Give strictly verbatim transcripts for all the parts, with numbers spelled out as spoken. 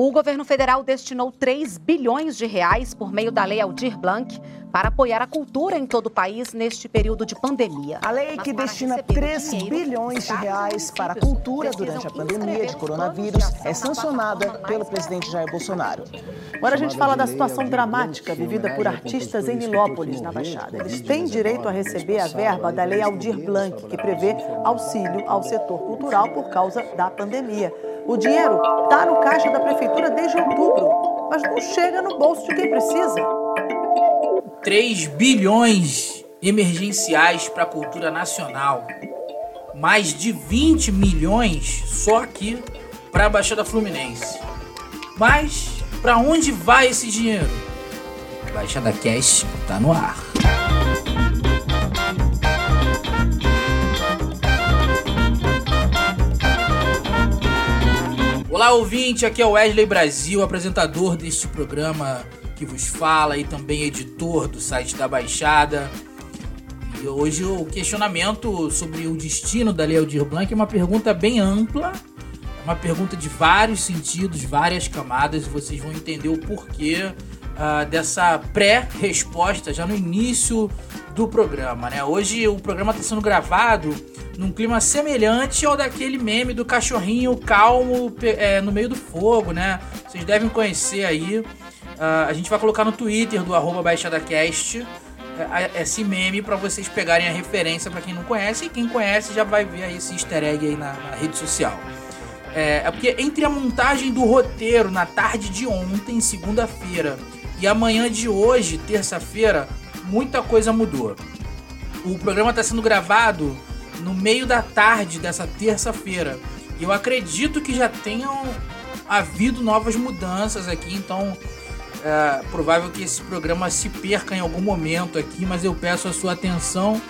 O governo federal destinou três bilhões de reais por meio da Lei Aldir Blanc para apoiar a cultura em todo o país neste período de pandemia. A lei que destina três bilhões de reais para a cultura durante a pandemia de coronavírus é sancionada pelo presidente Jair Bolsonaro. Agora a gente fala da situação dramática vivida por artistas em Nilópolis, na Baixada. Eles têm direito a receber a verba da Lei Aldir Blanc, que prevê auxílio ao setor cultural por causa da pandemia. O dinheiro está no caixa da prefeitura desde outubro, mas não chega no bolso de quem precisa. três bilhões emergenciais para a cultura nacional, mais de vinte milhões só aqui para a Baixada Fluminense. Mas para onde vai esse dinheiro? BaixadaCast está no ar. Olá, ouvinte, aqui é o Wesley Brasil, apresentador deste programa que vos fala e também editor do site da Baixada. E hoje o questionamento sobre o destino da Lei Aldir Blanc é uma pergunta bem ampla, uma pergunta de vários sentidos, várias camadas, e vocês vão entender o porquê uh, dessa pré-resposta já no início do programa, né? Hoje o programa está sendo gravado num clima semelhante ao daquele meme do cachorrinho calmo é, no meio do fogo, né? Vocês devem conhecer aí. Uh, a gente vai colocar no Twitter do arroba BaixadaCast uh, esse meme para vocês pegarem a referência para quem não conhece, e quem conhece já vai ver aí esse easter egg aí na, na rede social. É, é porque entre a montagem do roteiro na tarde de ontem, segunda-feira, e a manhã de hoje, terça-feira, muita coisa mudou. O programa está sendo gravado no meio da tarde dessa terça-feira, e eu acredito que já tenham havido novas mudanças aqui, então é provável que esse programa se perca em algum momento aqui, mas eu peço a sua atenção,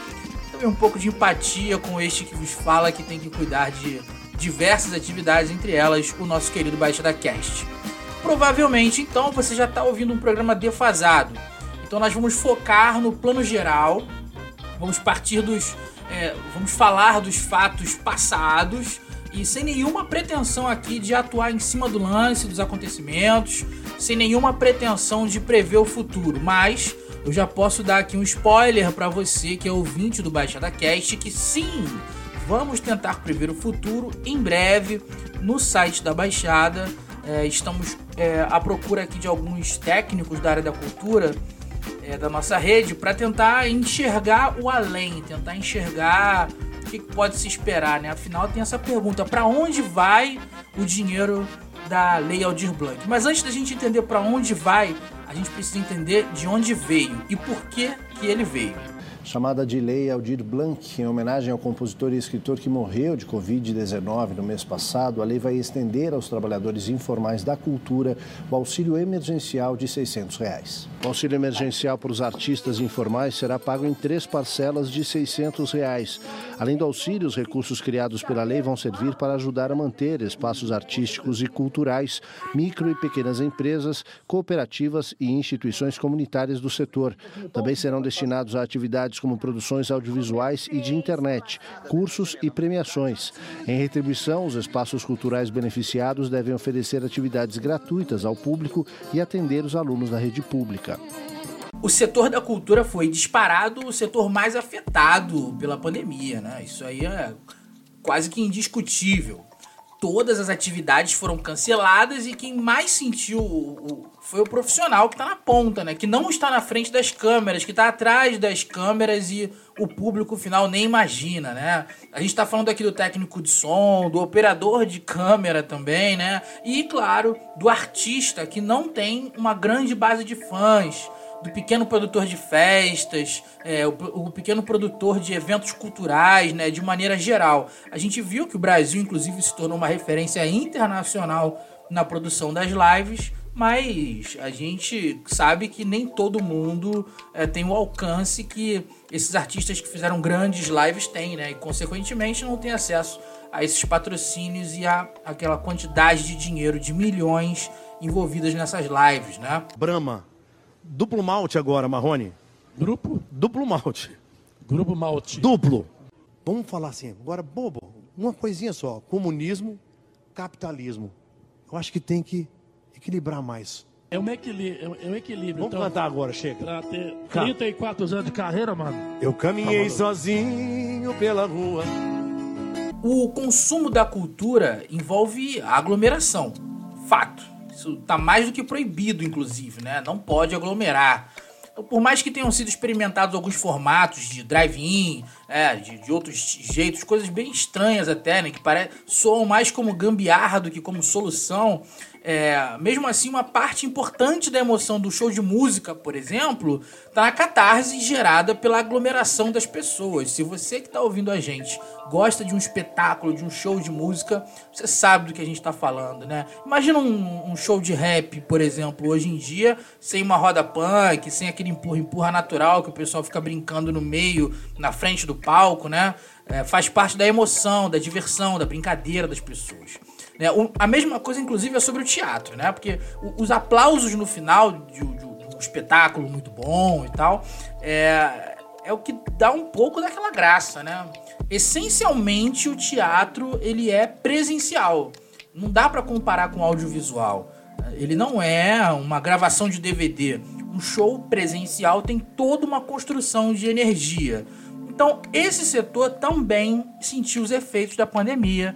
também um pouco de empatia com este que vos fala, que tem que cuidar de diversas atividades, entre elas o nosso querido BaixadaCast. Provavelmente, então, você já está ouvindo um programa defasado, então nós vamos focar no plano geral, vamos partir dos... É, vamos falar dos fatos passados e sem nenhuma pretensão aqui de atuar em cima do lance, dos acontecimentos, sem nenhuma pretensão de prever o futuro, mas eu já posso dar aqui um spoiler para você que é ouvinte do BaixadaCast, que sim, vamos tentar prever o futuro em breve no site da Baixada. É, estamos é, à procura aqui de alguns técnicos da área da cultura, é, da nossa rede, para tentar enxergar o além, tentar enxergar o que pode se esperar, né? Afinal, tem essa pergunta, para onde vai o dinheiro da Lei Aldir Blanc? Mas antes da gente entender para onde vai, a gente precisa entender de onde veio e por que que ele veio. Chamada de Lei Aldir Blanc, em homenagem ao compositor e escritor que morreu de covid dezenove no mês passado, a lei vai estender aos trabalhadores informais da cultura o auxílio emergencial de seiscentos reais. O auxílio emergencial para os artistas informais será pago em três parcelas de seiscentos reais. Além do auxílio, os recursos criados pela lei vão servir para ajudar a manter espaços artísticos e culturais, micro e pequenas empresas, cooperativas e instituições comunitárias do setor. Também serão destinados a atividades como produções audiovisuais e de internet, cursos e premiações. Em retribuição, os espaços culturais beneficiados devem oferecer atividades gratuitas ao público e atender os alunos da rede pública. O setor da cultura foi disparado o setor mais afetado pela pandemia, né? Isso aí é quase que indiscutível. Todas as atividades foram canceladas e quem mais sentiu foi o profissional que está na ponta, né? Que não está na frente das câmeras, que está atrás das câmeras e o público final nem imagina, né? A gente está falando aqui do técnico de som, do operador de câmera também, né? E, claro, do artista que não tem uma grande base de fãs, do pequeno produtor de festas, é, o, o pequeno produtor de eventos culturais, né, de maneira geral. A gente viu que o Brasil, inclusive, se tornou uma referência internacional na produção das lives, mas a gente sabe que nem todo mundo é, tem o alcance que esses artistas que fizeram grandes lives têm, né, e, consequentemente, não tem acesso a esses patrocínios e a aquela quantidade de dinheiro, de milhões envolvidas nessas lives, né? Brahma. Duplo malte agora, Marrone. Grupo? Duplo malte. Grupo malte. Duplo. Vamos falar assim, agora bobo, uma coisinha só. Comunismo, capitalismo. Eu acho que tem que equilibrar mais. É um equilíbrio. É um equilíbrio. Vamos então, cantar agora, chega. Pra ter trinta e quatro anos de carreira, mano. Eu caminhei tá, sozinho pela rua. O consumo da cultura envolve aglomeração. Fato. Isso tá mais do que proibido, inclusive, né? Não pode aglomerar. Por mais que tenham sido experimentados alguns formatos de drive-in, é, de, de outros jeitos, coisas bem estranhas até, né, que pare... soam mais como gambiarra do que como solução, é, mesmo assim uma parte importante da emoção do show de música, por exemplo, está na catarse gerada pela aglomeração das pessoas. Se você que está ouvindo a gente gosta de um espetáculo, de um show de música, você sabe do que a gente está falando, né? Imagina um, um show de rap, por exemplo, hoje em dia, sem uma roda punk, sem aquele empurra, empurra natural que o pessoal fica brincando no meio, na frente do palco, né? É, faz parte da emoção, da diversão, da brincadeira das pessoas. Né? O, a mesma coisa, inclusive, é sobre o teatro, né? Porque o, os aplausos no final de, de, de um espetáculo muito bom e tal, é, é o que dá um pouco daquela graça, né? Essencialmente, o teatro ele é presencial. Não dá para comparar com o audiovisual. Ele não é uma gravação de D V D. Um show presencial tem toda uma construção de energia. Então, esse setor também sentiu os efeitos da pandemia,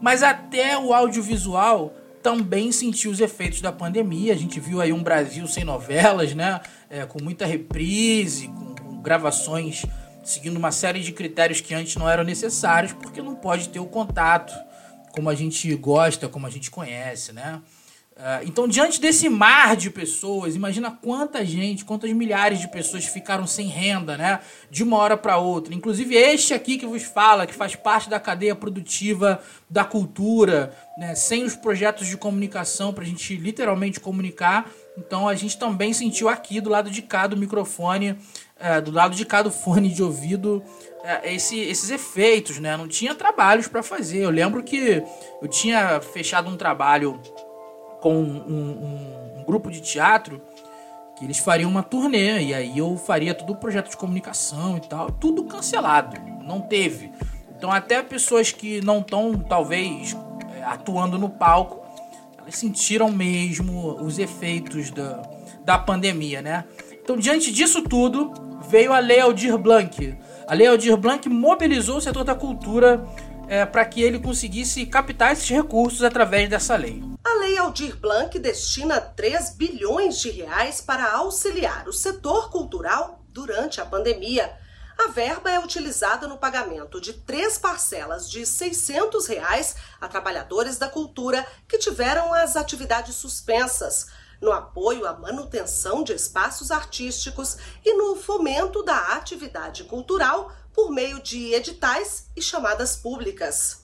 mas até o audiovisual também sentiu os efeitos da pandemia. A gente viu aí um Brasil sem novelas, né? É, com muita reprise, com, com gravações seguindo uma série de critérios que antes não eram necessários, porque não pode ter o contato como a gente gosta, como a gente conhece, né? Então, diante desse mar de pessoas, imagina quanta gente, quantas milhares de pessoas ficaram sem renda, né? De uma hora para outra. Inclusive, este aqui que vos fala, que faz parte da cadeia produtiva da cultura, né? Sem os projetos de comunicação para a gente literalmente comunicar. Então, a gente também sentiu aqui, do lado de cá do microfone, é, do lado de cá do fone de ouvido, é, esse, esses efeitos, né? Não tinha trabalhos para fazer. Eu lembro que eu tinha fechado um trabalho com um, um, um grupo de teatro, que eles fariam uma turnê, e aí eu faria todo o projeto de comunicação e tal, tudo cancelado, não teve. Então até pessoas que não estão, talvez, atuando no palco, elas sentiram mesmo os efeitos da, da pandemia, né? Então, diante disso tudo, veio a Lei Aldir Blanc. A Lei Aldir Blanc mobilizou o setor da cultura é, para que ele conseguisse captar esses recursos através dessa lei. A Lei Aldir Blanc destina três bilhões de reais para auxiliar o setor cultural durante a pandemia. A verba é utilizada no pagamento de três parcelas de seiscentos reais a trabalhadores da cultura que tiveram as atividades suspensas, no apoio à manutenção de espaços artísticos e no fomento da atividade cultural por meio de editais e chamadas públicas.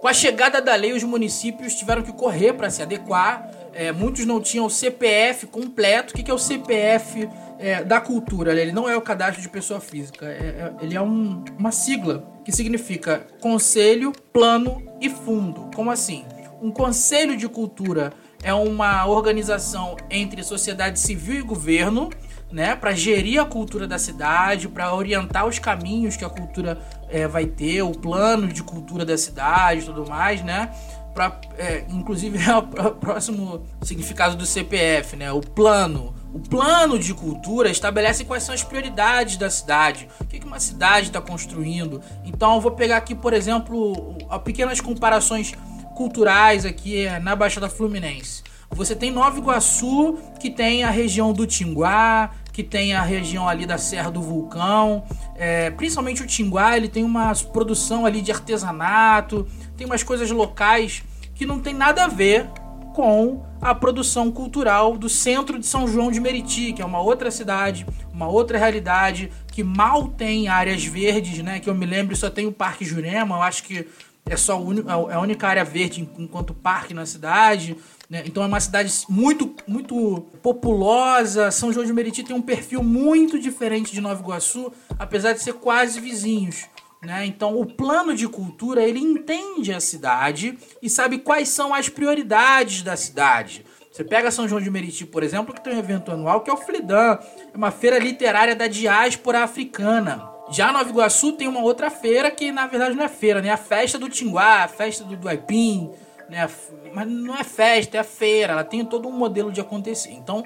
Com a chegada da lei, os municípios tiveram que correr para se adequar. É, muitos não tinham o C P F completo. O que, que é o C P F é, da cultura? Ele não é o cadastro de pessoa física. É, é, ele é um, uma sigla que significa Conselho, Plano e Fundo. Como assim? Um Conselho de Cultura é uma organização entre sociedade civil e governo, né, para gerir a cultura da cidade, para orientar os caminhos que a cultura é, vai ter, o plano de cultura da cidade e tudo mais, né? Pra, é, inclusive é o próximo significado do C P F, né? O plano. O plano de cultura estabelece quais são as prioridades da cidade, o que uma cidade está construindo. Então eu vou pegar aqui, por exemplo, pequenas comparações culturais aqui na Baixada Fluminense. Você tem Nova Iguaçu, que tem a região do Tinguá, que tem a região ali da Serra do Vulcão. É, principalmente o Tinguá, ele tem uma produção ali de artesanato, tem umas coisas locais que não tem nada a ver com a produção cultural do centro de São João de Meriti, que é uma outra cidade, uma outra realidade, que mal tem áreas verdes, né? Que eu me lembro, só tem o Parque Jurema, eu acho que é só a única área verde enquanto parque na cidade. Então é uma cidade muito, muito populosa. São João de Meriti tem um perfil muito diferente de Nova Iguaçu, apesar de ser quase vizinhos, né? Então o plano de cultura, ele entende a cidade e sabe quais são as prioridades da cidade. Você pega São João de Meriti, por exemplo, que tem um evento anual que é o Flidan, é uma feira literária da diáspora africana. Já Nova Iguaçu tem uma outra feira que na verdade não é feira, né? A festa do Tinguá, a festa do, do Aipim, né? Mas não é festa, é feira, ela tem todo um modelo de acontecer. Então,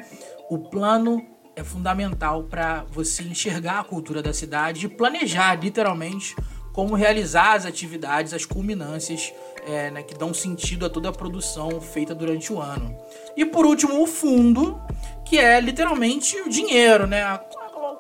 o plano é fundamental para você enxergar a cultura da cidade e planejar, literalmente, como realizar as atividades, as culminâncias, é, né, que dão sentido a toda a produção feita durante o ano. E, por último, o fundo, que é, literalmente, o dinheiro, né?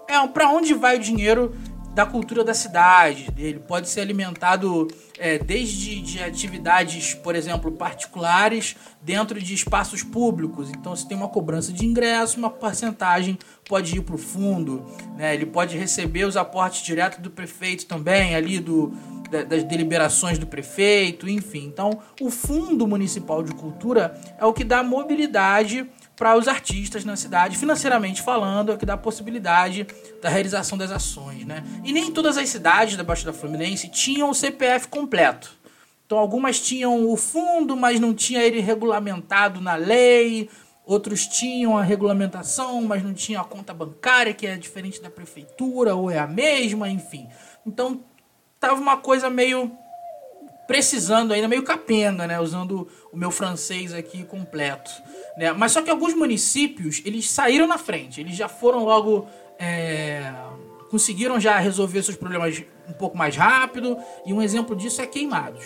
É, para onde vai o dinheiro da cultura da cidade? Ele pode ser alimentado é, desde de atividades, por exemplo, particulares dentro de espaços públicos. Então, se tem uma cobrança de ingresso, uma porcentagem pode ir para o fundo, né? Ele pode receber os aportes diretos do prefeito também, ali do, da, das deliberações do prefeito, enfim. Então, o Fundo Municipal de Cultura é o que dá mobilidade para os artistas na cidade, financeiramente falando, é que dá a possibilidade da realização das ações, né? E nem todas as cidades da Baixada Fluminense tinham o C P F completo. Então, algumas tinham o fundo, mas não tinha ele regulamentado na lei. Outros tinham a regulamentação, mas não tinha a conta bancária, que é diferente da prefeitura, ou é a mesma, enfim. Então, tava uma coisa meio precisando ainda, meio capenga, né? Usando o meu francês aqui completo, né? Mas só que alguns municípios, eles saíram na frente, eles já foram logo, é... conseguiram já resolver seus problemas um pouco mais rápido, e um exemplo disso é Queimados.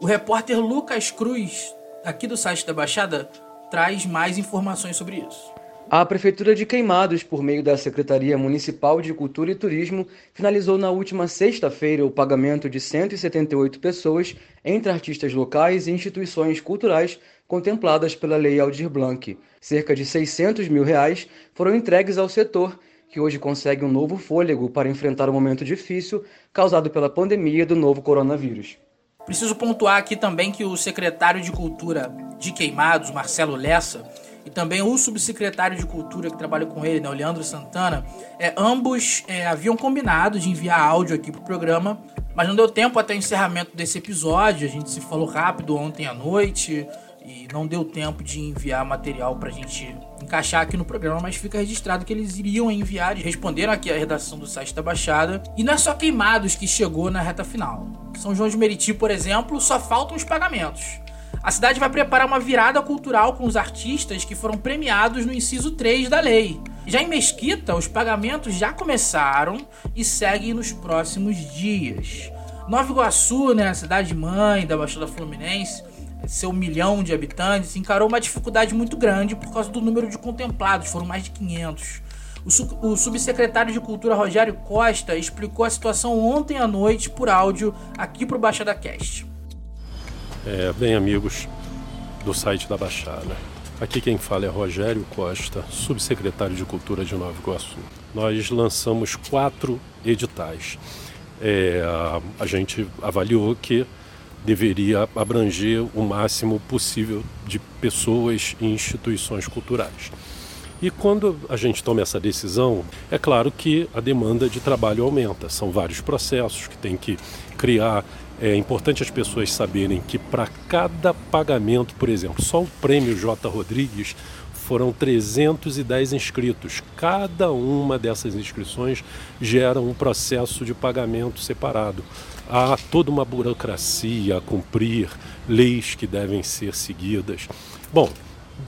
O repórter Lucas Cruz, aqui do site da Baixada, traz mais informações sobre isso. A Prefeitura de Queimados, por meio da Secretaria Municipal de Cultura e Turismo, finalizou na última sexta-feira o pagamento de cento e setenta e oito pessoas, entre artistas locais e instituições culturais contempladas pela Lei Aldir Blanc. Cerca de seiscentos mil reais foram entregues ao setor, que hoje consegue um novo fôlego para enfrentar o momento difícil causado pela pandemia do novo coronavírus. Preciso pontuar aqui também que o secretário de Cultura de Queimados, Marcelo Lessa, e também o subsecretário de Cultura que trabalha com ele, né, o Leandro Santana, é, ambos é, haviam combinado de enviar áudio aqui para o programa, mas não deu tempo até o encerramento desse episódio. A gente se falou rápido ontem à noite e não deu tempo de enviar material para a gente encaixar aqui no programa, mas fica registrado que eles iriam enviar. Eles responderam aqui a redação do site da Baixada. E não é só Queimados que chegou na reta final. São João de Meriti, por exemplo, só faltam os pagamentos. A cidade vai preparar uma virada cultural com os artistas que foram premiados no inciso três da lei. Já em Mesquita, os pagamentos já começaram e seguem nos próximos dias. Nova Iguaçu, né, a cidade-mãe da Baixada Fluminense, seu milhão de habitantes, encarou uma dificuldade muito grande por causa do número de contemplados, foram mais de quinhentos. O, su- o subsecretário de Cultura, Rogério Costa, explicou a situação ontem à noite por áudio aqui para o BaixadaCast. É, bem, amigos do site da Baixada, aqui quem fala é Rogério Costa, subsecretário de Cultura de Nova Iguaçu. Nós lançamos quatro editais. É, a gente avaliou que deveria abranger o máximo possível de pessoas e instituições culturais. E quando a gente toma essa decisão, é claro que a demanda de trabalho aumenta. São vários processos que tem que criar. É importante as pessoas saberem que para cada pagamento, por exemplo, só o prêmio J. Rodrigues foram trezentos e dez inscritos. Cada uma dessas inscrições gera um processo de pagamento separado. Há toda uma burocracia a cumprir, leis que devem ser seguidas. Bom,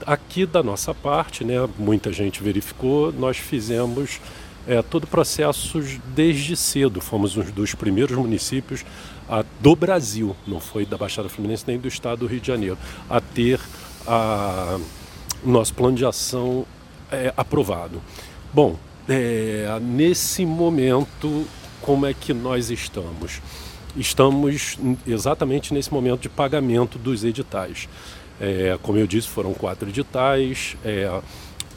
aqui da nossa parte, né, muita gente verificou, nós fizemos é, todo o processo desde cedo. Fomos um dos primeiros municípios a, do Brasil, não foi da Baixada Fluminense nem do estado do Rio de Janeiro, a ter a, o nosso plano de ação é, aprovado. Bom, é, nesse momento, como é que nós estamos? Estamos exatamente nesse momento de pagamento dos editais. É, como eu disse, foram quatro editais, é,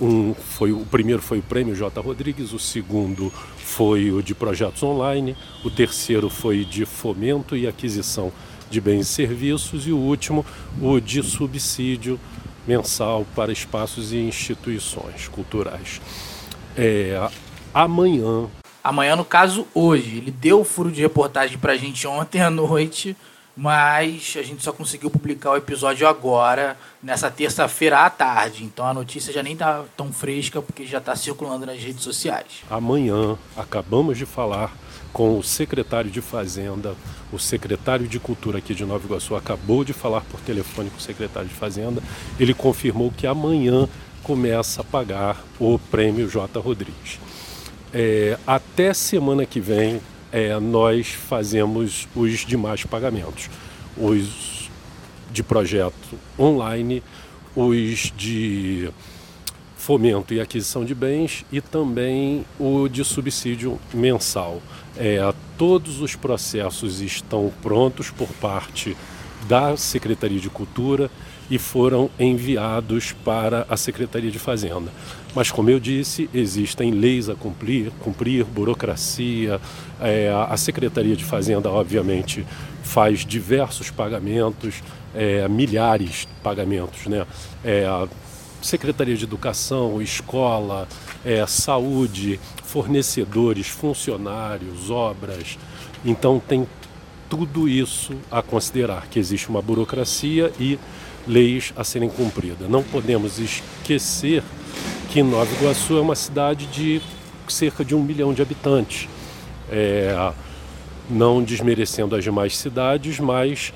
um foi, o primeiro foi o prêmio J. Rodrigues, o segundo foi o de projetos online, o terceiro foi de fomento e aquisição de bens e serviços e o último, o de subsídio mensal para espaços e instituições culturais. É, amanhã... Amanhã, no caso, hoje. Ele deu o furo de reportagem para a gente ontem à noite, mas a gente só conseguiu publicar o episódio agora, nessa terça-feira à tarde. Então a notícia já nem está tão fresca, porque já está circulando nas redes sociais. Amanhã, acabamos de falar, com o secretário de Fazenda. O secretário de Cultura aqui de Nova Iguaçu acabou de falar por telefone com o secretário de Fazenda. Ele confirmou que amanhã começa a pagar o prêmio J. Rodrigues. É, até semana que vem, é, nós fazemos os demais pagamentos. Os de projeto online, os de fomento e aquisição de bens e também o de subsídio mensal. É, todos os processos estão prontos por parte da Secretaria de Cultura e foram enviados para a Secretaria de Fazenda. Mas, como eu disse, existem leis a cumprir, cumprir burocracia. É, a Secretaria de Fazenda, obviamente, faz diversos pagamentos, é, milhares de pagamentos, né? É, Secretaria de Educação, escola, é, saúde, fornecedores, funcionários, obras. Então, tem tudo isso a considerar, que existe uma burocracia e leis a serem cumpridas. Não podemos esquecer que Nova Iguaçu é uma cidade de cerca de um milhão de habitantes. É, não desmerecendo as demais cidades, mas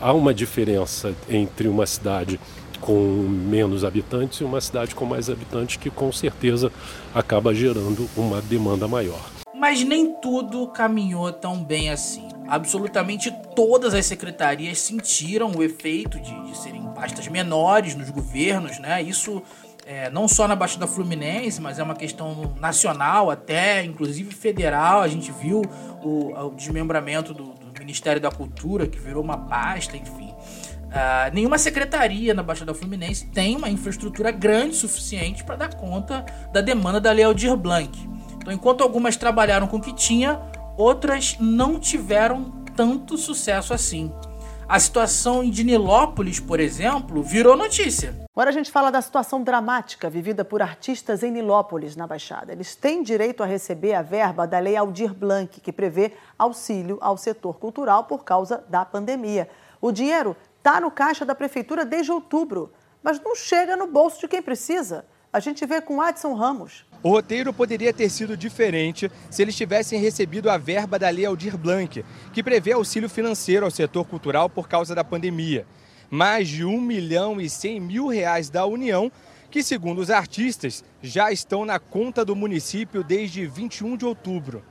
há uma diferença entre uma cidade com menos habitantes e uma cidade com mais habitantes, que com certeza acaba gerando uma demanda maior. Mas nem tudo caminhou tão bem assim. Absolutamente todas as secretarias sentiram o efeito de, de serem pastas menores nos governos, né? Isso é, não só na Baixada Fluminense, mas é uma questão nacional até, inclusive federal. A gente viu o, o desmembramento do, do Ministério da Cultura, que virou uma pasta, enfim. Uh, nenhuma secretaria na Baixada Fluminense tem uma infraestrutura grande o suficiente para dar conta da demanda da Lei Aldir Blanc. Então, enquanto algumas trabalharam com o que tinha, outras não tiveram tanto sucesso assim. A situação de Nilópolis, por exemplo, virou notícia. Agora a gente fala da situação dramática vivida por artistas em Nilópolis, na Baixada. Eles têm direito a receber a verba da Lei Aldir Blanc, que prevê auxílio ao setor cultural por causa da pandemia. O dinheiro está no caixa da Prefeitura desde outubro, mas não chega no bolso de quem precisa. A gente vê com Adson Ramos. O roteiro poderia ter sido diferente se eles tivessem recebido a verba da Lei Aldir Blanc, que prevê auxílio financeiro ao setor cultural por causa da pandemia. Mais de um milhão e cem mil reais da União, que, segundo os artistas, já estão na conta do município desde vinte e um de outubro.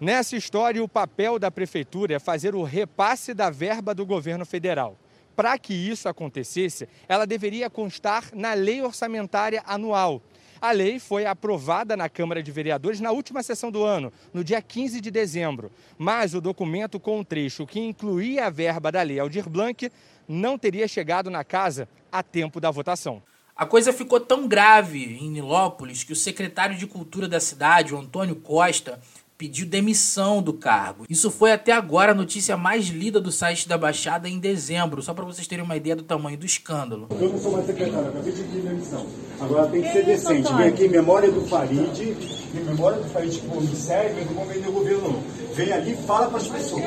Nessa história, o papel da Prefeitura é fazer o repasse da verba do governo federal. Para que isso acontecesse, ela deveria constar na lei orçamentária anual. A lei foi aprovada na Câmara de Vereadores na última sessão do ano, no dia quinze de dezembro. Mas o documento com o trecho que incluía a verba da Lei Aldir Blanc não teria chegado na casa a tempo da votação. A coisa ficou tão grave em Nilópolis que o secretário de Cultura da cidade, o Antônio Costa, pediu demissão do cargo. Isso foi até agora a notícia mais lida do site da Baixada em dezembro, só para vocês terem uma ideia do tamanho do escândalo. Eu não sou mais secretário, acabei de pedir demissão. Agora tem que, que ser isso, decente. Antônio? Vem aqui em memória do Farid, em memória do Farid, que me serve, eu não vou vender o governo não. Vem ali e fala para as pessoas.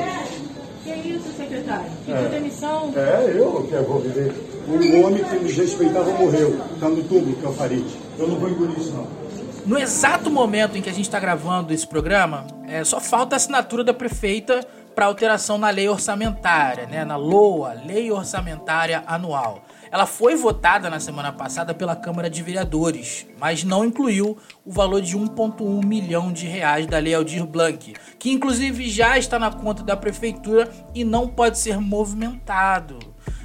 Que é isso, secretário? Pediu é. demissão? É, eu que vou viver. Um homem que nos respeitava morreu. Está no túmulo, que é o Farid. Eu não vou engolir isso não. No exato momento em que a gente está gravando esse programa, é, só falta a assinatura da prefeita para alteração na lei orçamentária, né, na LOA, Lei Orçamentária Anual. Ela foi votada na semana passada pela Câmara de Vereadores, mas não incluiu o valor de um vírgula um milhão de reais da Lei Aldir Blanc, que inclusive já está na conta da prefeitura e não pode ser movimentado.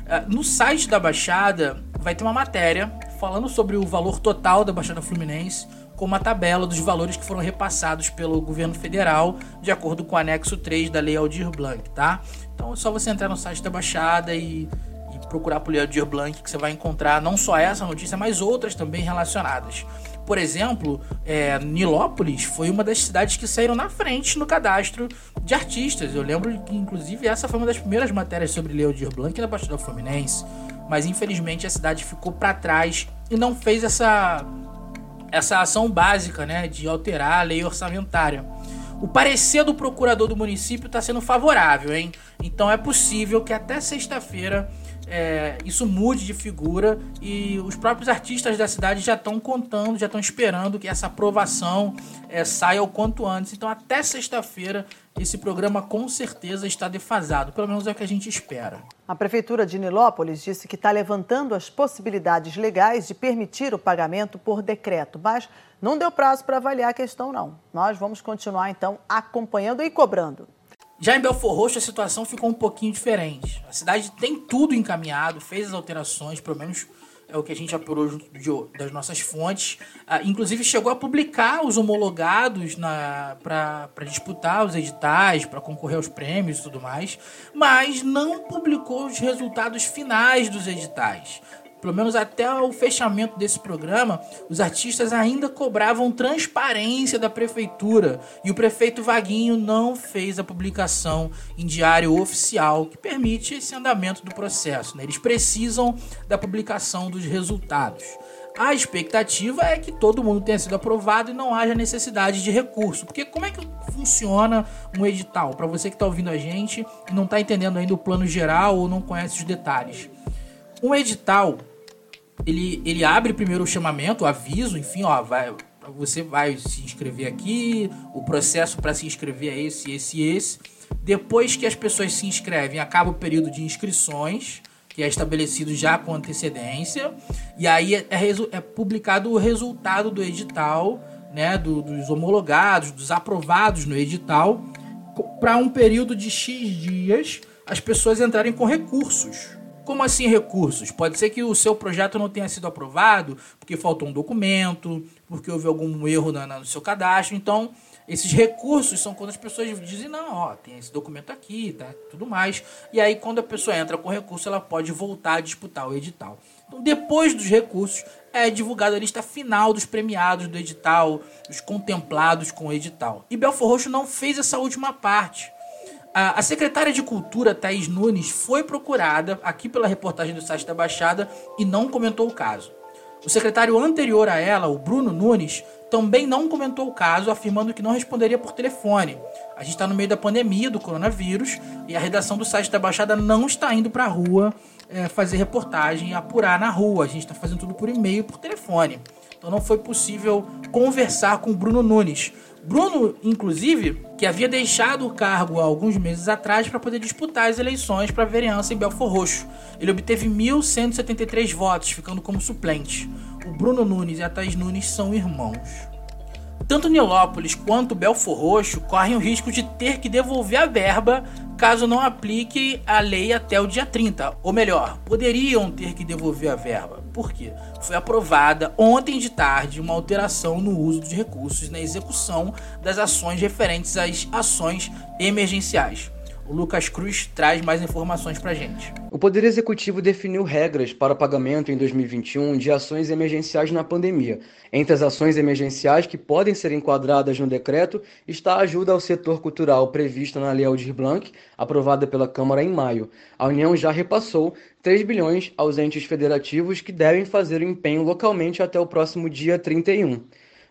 É, no site da Baixada vai ter uma matéria falando sobre o valor total da Baixada Fluminense, com uma tabela dos valores que foram repassados pelo governo federal, de acordo com o anexo três da Lei Aldir Blanc, tá? Então é só você entrar no site da Baixada e, e procurar por Lei Aldir Blanc, que você vai encontrar não só essa notícia, mas outras também relacionadas. Por exemplo, é, Nilópolis foi uma das cidades que saíram na frente no cadastro de artistas. Eu lembro que, inclusive, essa foi uma das primeiras matérias sobre Lei Aldir Blanc na Baixada Fluminense, mas, infelizmente, a cidade ficou para trás e não fez essa... essa ação básica, né, de alterar a lei orçamentária. O parecer do procurador do município está sendo favorável, hein? Então é possível que até sexta-feira é, isso mude de figura, e os próprios artistas da cidade já estão contando, já estão esperando que essa aprovação é, saia o quanto antes. Então até sexta-feira esse programa com certeza está defasado, pelo menos é o que a gente espera. A Prefeitura de Nilópolis disse que está levantando as possibilidades legais de permitir o pagamento por decreto, mas não deu prazo para avaliar a questão não. Nós vamos continuar então acompanhando e cobrando. Já em Belford Roxo a situação ficou um pouquinho diferente. A cidade tem tudo encaminhado, fez as alterações, pelo menos é o que a gente apurou junto das nossas fontes. Ah, inclusive chegou a publicar os homologados para disputar os editais, para concorrer aos prêmios e tudo mais, mas não publicou os resultados finais dos editais. Pelo menos até o fechamento desse programa, os artistas ainda cobravam transparência da prefeitura. E o prefeito Vaguinho não fez a publicação em diário oficial, que permite esse andamento do processo, né? Eles precisam da publicação dos resultados. A expectativa é que todo mundo tenha sido aprovado e não haja necessidade de recurso. Porque como é que funciona um edital? Para você que está ouvindo a gente e não está entendendo ainda o plano geral ou não conhece os detalhes. Um edital... Ele, ele abre primeiro o chamamento, o aviso, enfim, ó, vai, você vai se inscrever aqui, o processo para se inscrever é esse, esse e esse. Depois que as pessoas se inscrevem, acaba o período de inscrições, que é estabelecido já com antecedência, e aí é, é, é publicado o resultado do edital, né, do, dos homologados, dos aprovados no edital, para um período de X dias as pessoas entrarem com recursos. Como assim recursos? Pode ser que o seu projeto não tenha sido aprovado porque faltou um documento, porque houve algum erro na, na, no seu cadastro. Então, esses recursos são quando as pessoas dizem, não, ó, tem esse documento aqui, tá, tudo mais. E aí, quando a pessoa entra com recurso, ela pode voltar a disputar o edital. Então, depois dos recursos, é divulgada a lista final dos premiados do edital, dos contemplados com o edital. E Belford Roxo não fez essa última parte. A secretária de Cultura, Thais Nunes, foi procurada aqui pela reportagem do site da Baixada e não comentou o caso. O secretário anterior a ela, o Bruno Nunes, também não comentou o caso, afirmando que não responderia por telefone. A gente está no meio da pandemia do coronavírus e a redação do site da Baixada não está indo para a rua é, fazer reportagem e apurar na rua. A gente está fazendo tudo por e-mail, por telefone. Então não foi possível conversar com o Bruno Nunes. Bruno, inclusive, que havia deixado o cargo há alguns meses atrás para poder disputar as eleições para a vereança em Belford Roxo. Ele obteve mil cento e setenta e três votos, ficando como suplente. O Bruno Nunes e a Thais Nunes são irmãos. Tanto Nilópolis quanto Belford Roxo correm o risco de ter que devolver a verba caso não aplique a lei até o dia trinta. Ou melhor, poderiam ter que devolver a verba. Por quê? Foi aprovada ontem de tarde uma alteração no uso dos recursos na execução das ações referentes às ações emergenciais. O Lucas Cruz traz mais informações para a gente. O Poder Executivo definiu regras para pagamento em dois mil e vinte e um de ações emergenciais na pandemia. Entre as ações emergenciais que podem ser enquadradas no decreto está a ajuda ao setor cultural prevista na Lei Aldir Blanc, aprovada pela Câmara em maio. A União já repassou três bilhões aos entes federativos que devem fazer o empenho localmente até o próximo dia trinta e um.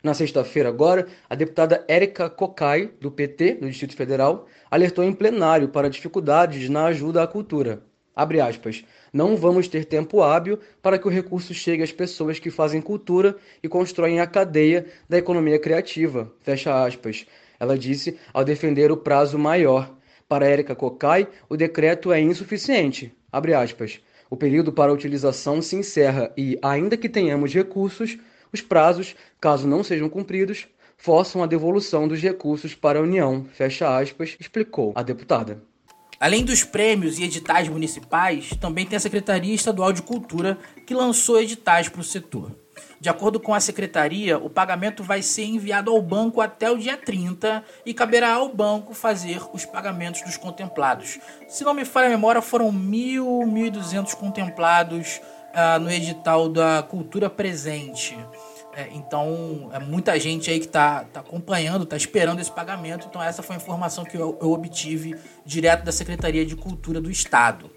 Na sexta-feira agora, a deputada Érica Kokay, do P T, do Distrito Federal, alertou em plenário para dificuldades na ajuda à cultura. Abre aspas, não vamos ter tempo hábil para que o recurso chegue às pessoas que fazem cultura e constroem a cadeia da economia criativa. Fecha aspas. Ela disse ao defender o prazo maior. Para Érica Kokay, o decreto é insuficiente. Abre aspas. O período para a utilização se encerra e, ainda que tenhamos recursos, os prazos, caso não sejam cumpridos, forçam a devolução dos recursos para a União, fecha aspas, explicou a deputada. Além dos prêmios e editais municipais, também tem a Secretaria Estadual de Cultura, que lançou editais para o setor. De acordo com a secretaria, o pagamento vai ser enviado ao banco até o dia trinta e caberá ao banco fazer os pagamentos dos contemplados. Se não me falha a memória, foram mil, mil e duzentos contemplados Uh, no edital da Cultura Presente. É, então, é muita gente aí que está tá acompanhando, está esperando esse pagamento. Então, essa foi a informação que eu, eu obtive direto da Secretaria de Cultura do Estado.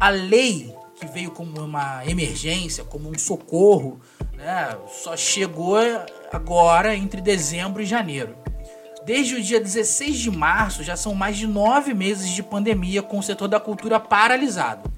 A lei que veio como uma emergência, como um socorro, né, só chegou agora entre dezembro e janeiro. Desde o dia dezesseis de março, já são mais de nove meses de pandemia com o setor da cultura paralisado.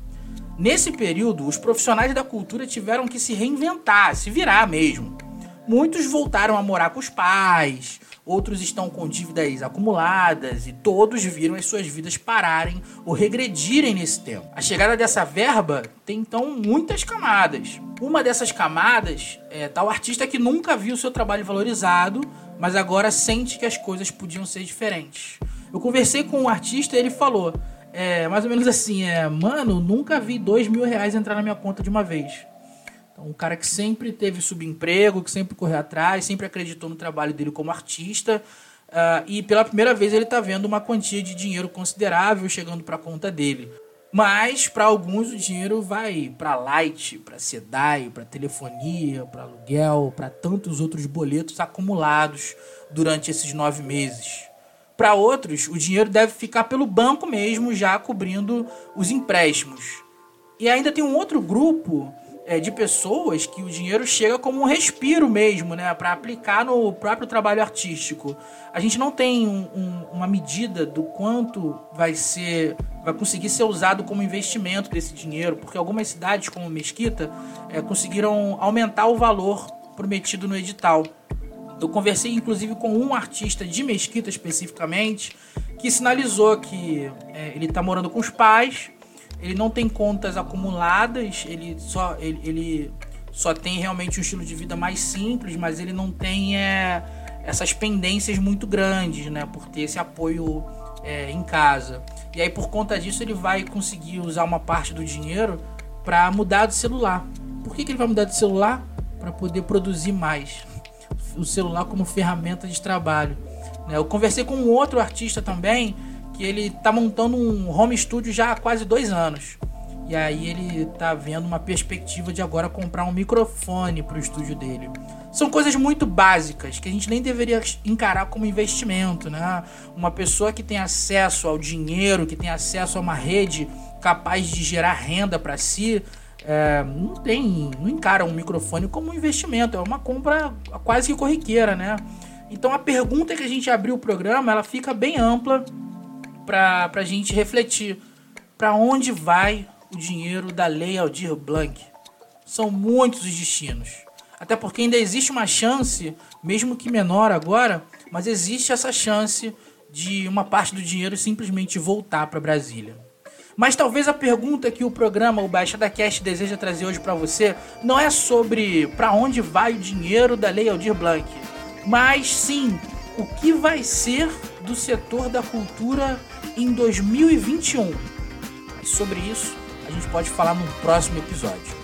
Nesse período, os profissionais da cultura tiveram que se reinventar, se virar mesmo. Muitos voltaram a morar com os pais, outros estão com dívidas acumuladas e todos viram as suas vidas pararem ou regredirem nesse tempo. A chegada dessa verba tem, então, muitas camadas. Uma dessas camadas é tal artista que nunca viu seu trabalho valorizado, mas agora sente que as coisas podiam ser diferentes. Eu conversei com um artista e ele falou... É, mais ou menos assim, é, mano, nunca vi dois mil reais entrar na minha conta de uma vez. Então, um cara que sempre teve subemprego, que sempre correu atrás, sempre acreditou no trabalho dele como artista, uh, e pela primeira vez ele tá vendo uma quantia de dinheiro considerável chegando pra conta dele. Mas, para alguns, o dinheiro vai pra Light, pra Sedai, pra telefonia, pra aluguel, pra tantos outros boletos acumulados durante esses nove meses. Para outros, o dinheiro deve ficar pelo banco mesmo, já cobrindo os empréstimos. E ainda tem um outro grupo é, de pessoas que o dinheiro chega como um respiro mesmo, né, para aplicar no próprio trabalho artístico. A gente não tem um, um, uma medida do quanto vai ser, vai conseguir ser usado como investimento desse dinheiro, porque algumas cidades, como Mesquita, é, conseguiram aumentar o valor prometido no edital. Eu conversei, inclusive, com um artista de Mesquita, especificamente, que sinalizou que é, ele está morando com os pais, ele não tem contas acumuladas, ele só, ele, ele só tem realmente um estilo de vida mais simples, mas ele não tem é, essas pendências muito grandes, né, por ter esse apoio é, em casa. E aí, por conta disso, ele vai conseguir usar uma parte do dinheiro para mudar de celular. Por que que ele vai mudar de celular? Para poder produzir mais. O celular como ferramenta de trabalho. Eu conversei com um outro artista também, que ele está montando um home studio já há quase dois anos. E aí ele está vendo uma perspectiva de agora comprar um microfone para o estúdio dele. São coisas muito básicas, que a gente nem deveria encarar como investimento, né? Uma pessoa que tem acesso ao dinheiro, que tem acesso a uma rede capaz de gerar renda para si, É, não tem, não encara um microfone como um investimento, é uma compra quase que corriqueira, né? Então a pergunta que a gente abriu o programa, ela fica bem ampla para a gente refletir. Para onde vai o dinheiro da Lei Aldir Blanc? São muitos os destinos. Até porque ainda existe uma chance, mesmo que menor agora, mas existe essa chance de uma parte do dinheiro simplesmente voltar para Brasília. Mas talvez a pergunta que o programa, o BaixadaCast, deseja trazer hoje para você não é sobre para onde vai o dinheiro da Lei Aldir Blanc, mas sim o que vai ser do setor da cultura em dois mil e vinte e um. E sobre isso a gente pode falar num próximo episódio.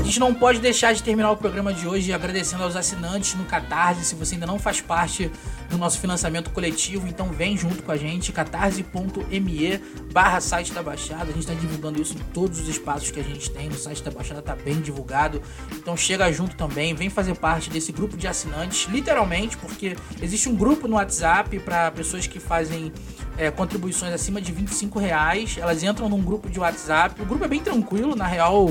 A gente não pode deixar de terminar o programa de hoje agradecendo aos assinantes no Catarse. Se você ainda não faz parte do nosso financiamento coletivo, então vem junto com a gente, catarse.me barra site da Baixada. A gente está divulgando isso em todos os espaços que a gente tem. O site da Baixada está bem divulgado, então chega junto também, vem fazer parte desse grupo de assinantes, literalmente, porque existe um grupo no WhatsApp para pessoas que fazem é, contribuições acima de vinte e cinco reais. Elas entram num grupo de WhatsApp, o grupo é bem tranquilo, na real...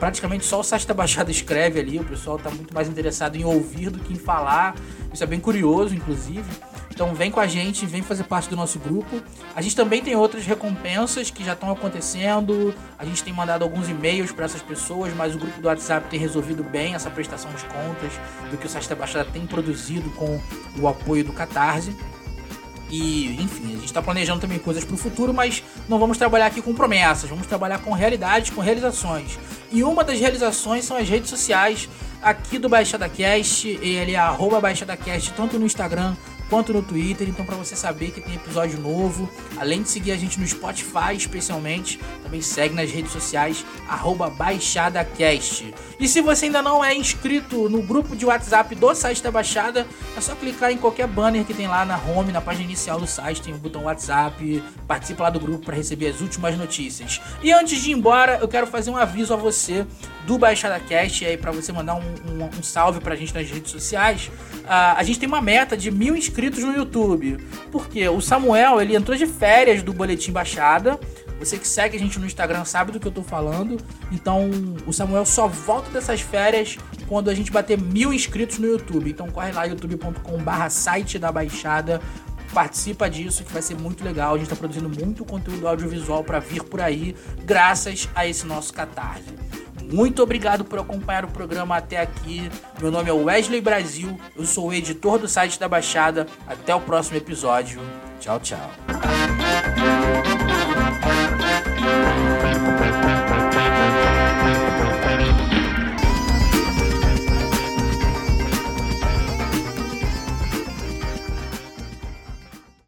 Praticamente só o site da Baixada escreve ali, o pessoal está muito mais interessado em ouvir do que em falar, isso é bem curioso, inclusive. Então vem com a gente, vem fazer parte do nosso grupo. A gente também tem outras recompensas que já estão acontecendo, a gente tem mandado alguns e-mails para essas pessoas, mas o grupo do WhatsApp tem resolvido bem essa prestação de contas do que o site da Baixada tem produzido com o apoio do Catarse. E, enfim, a gente está planejando também coisas para o futuro, mas não vamos trabalhar aqui com promessas, vamos trabalhar com realidades, com realizações. E uma das realizações são as redes sociais aqui do BaixadaCast, ele é arroba BaixadaCast, tanto no Instagram quanto no Twitter, então para você saber que tem episódio novo, além de seguir a gente no Spotify especialmente, também segue nas redes sociais, arroba BaixadaCast. E se você ainda não é inscrito no grupo de WhatsApp do site da Baixada, é só clicar em qualquer banner que tem lá na home, na página inicial do site, tem o botão WhatsApp, participa lá do grupo para receber as últimas notícias. E antes de ir embora, eu quero fazer um aviso a você do BaixadaCast, aí para você mandar um, um, um salve pra gente nas redes sociais. Uh, a gente tem uma meta de mil inscritos inscritos no YouTube, porque o Samuel, ele entrou de férias do Boletim Baixada. Você que segue a gente no Instagram sabe do que eu tô falando, então o Samuel só volta dessas férias quando a gente bater mil inscritos no YouTube, então corre lá youtube ponto com barra site da Baixada participa disso, que vai ser muito legal. A gente está produzindo muito conteúdo audiovisual para vir por aí, graças a esse nosso Catarse. Muito obrigado por acompanhar o programa até aqui. Meu nome é Wesley Brasil, eu sou o editor do site da Baixada. Até o próximo episódio. Tchau, tchau.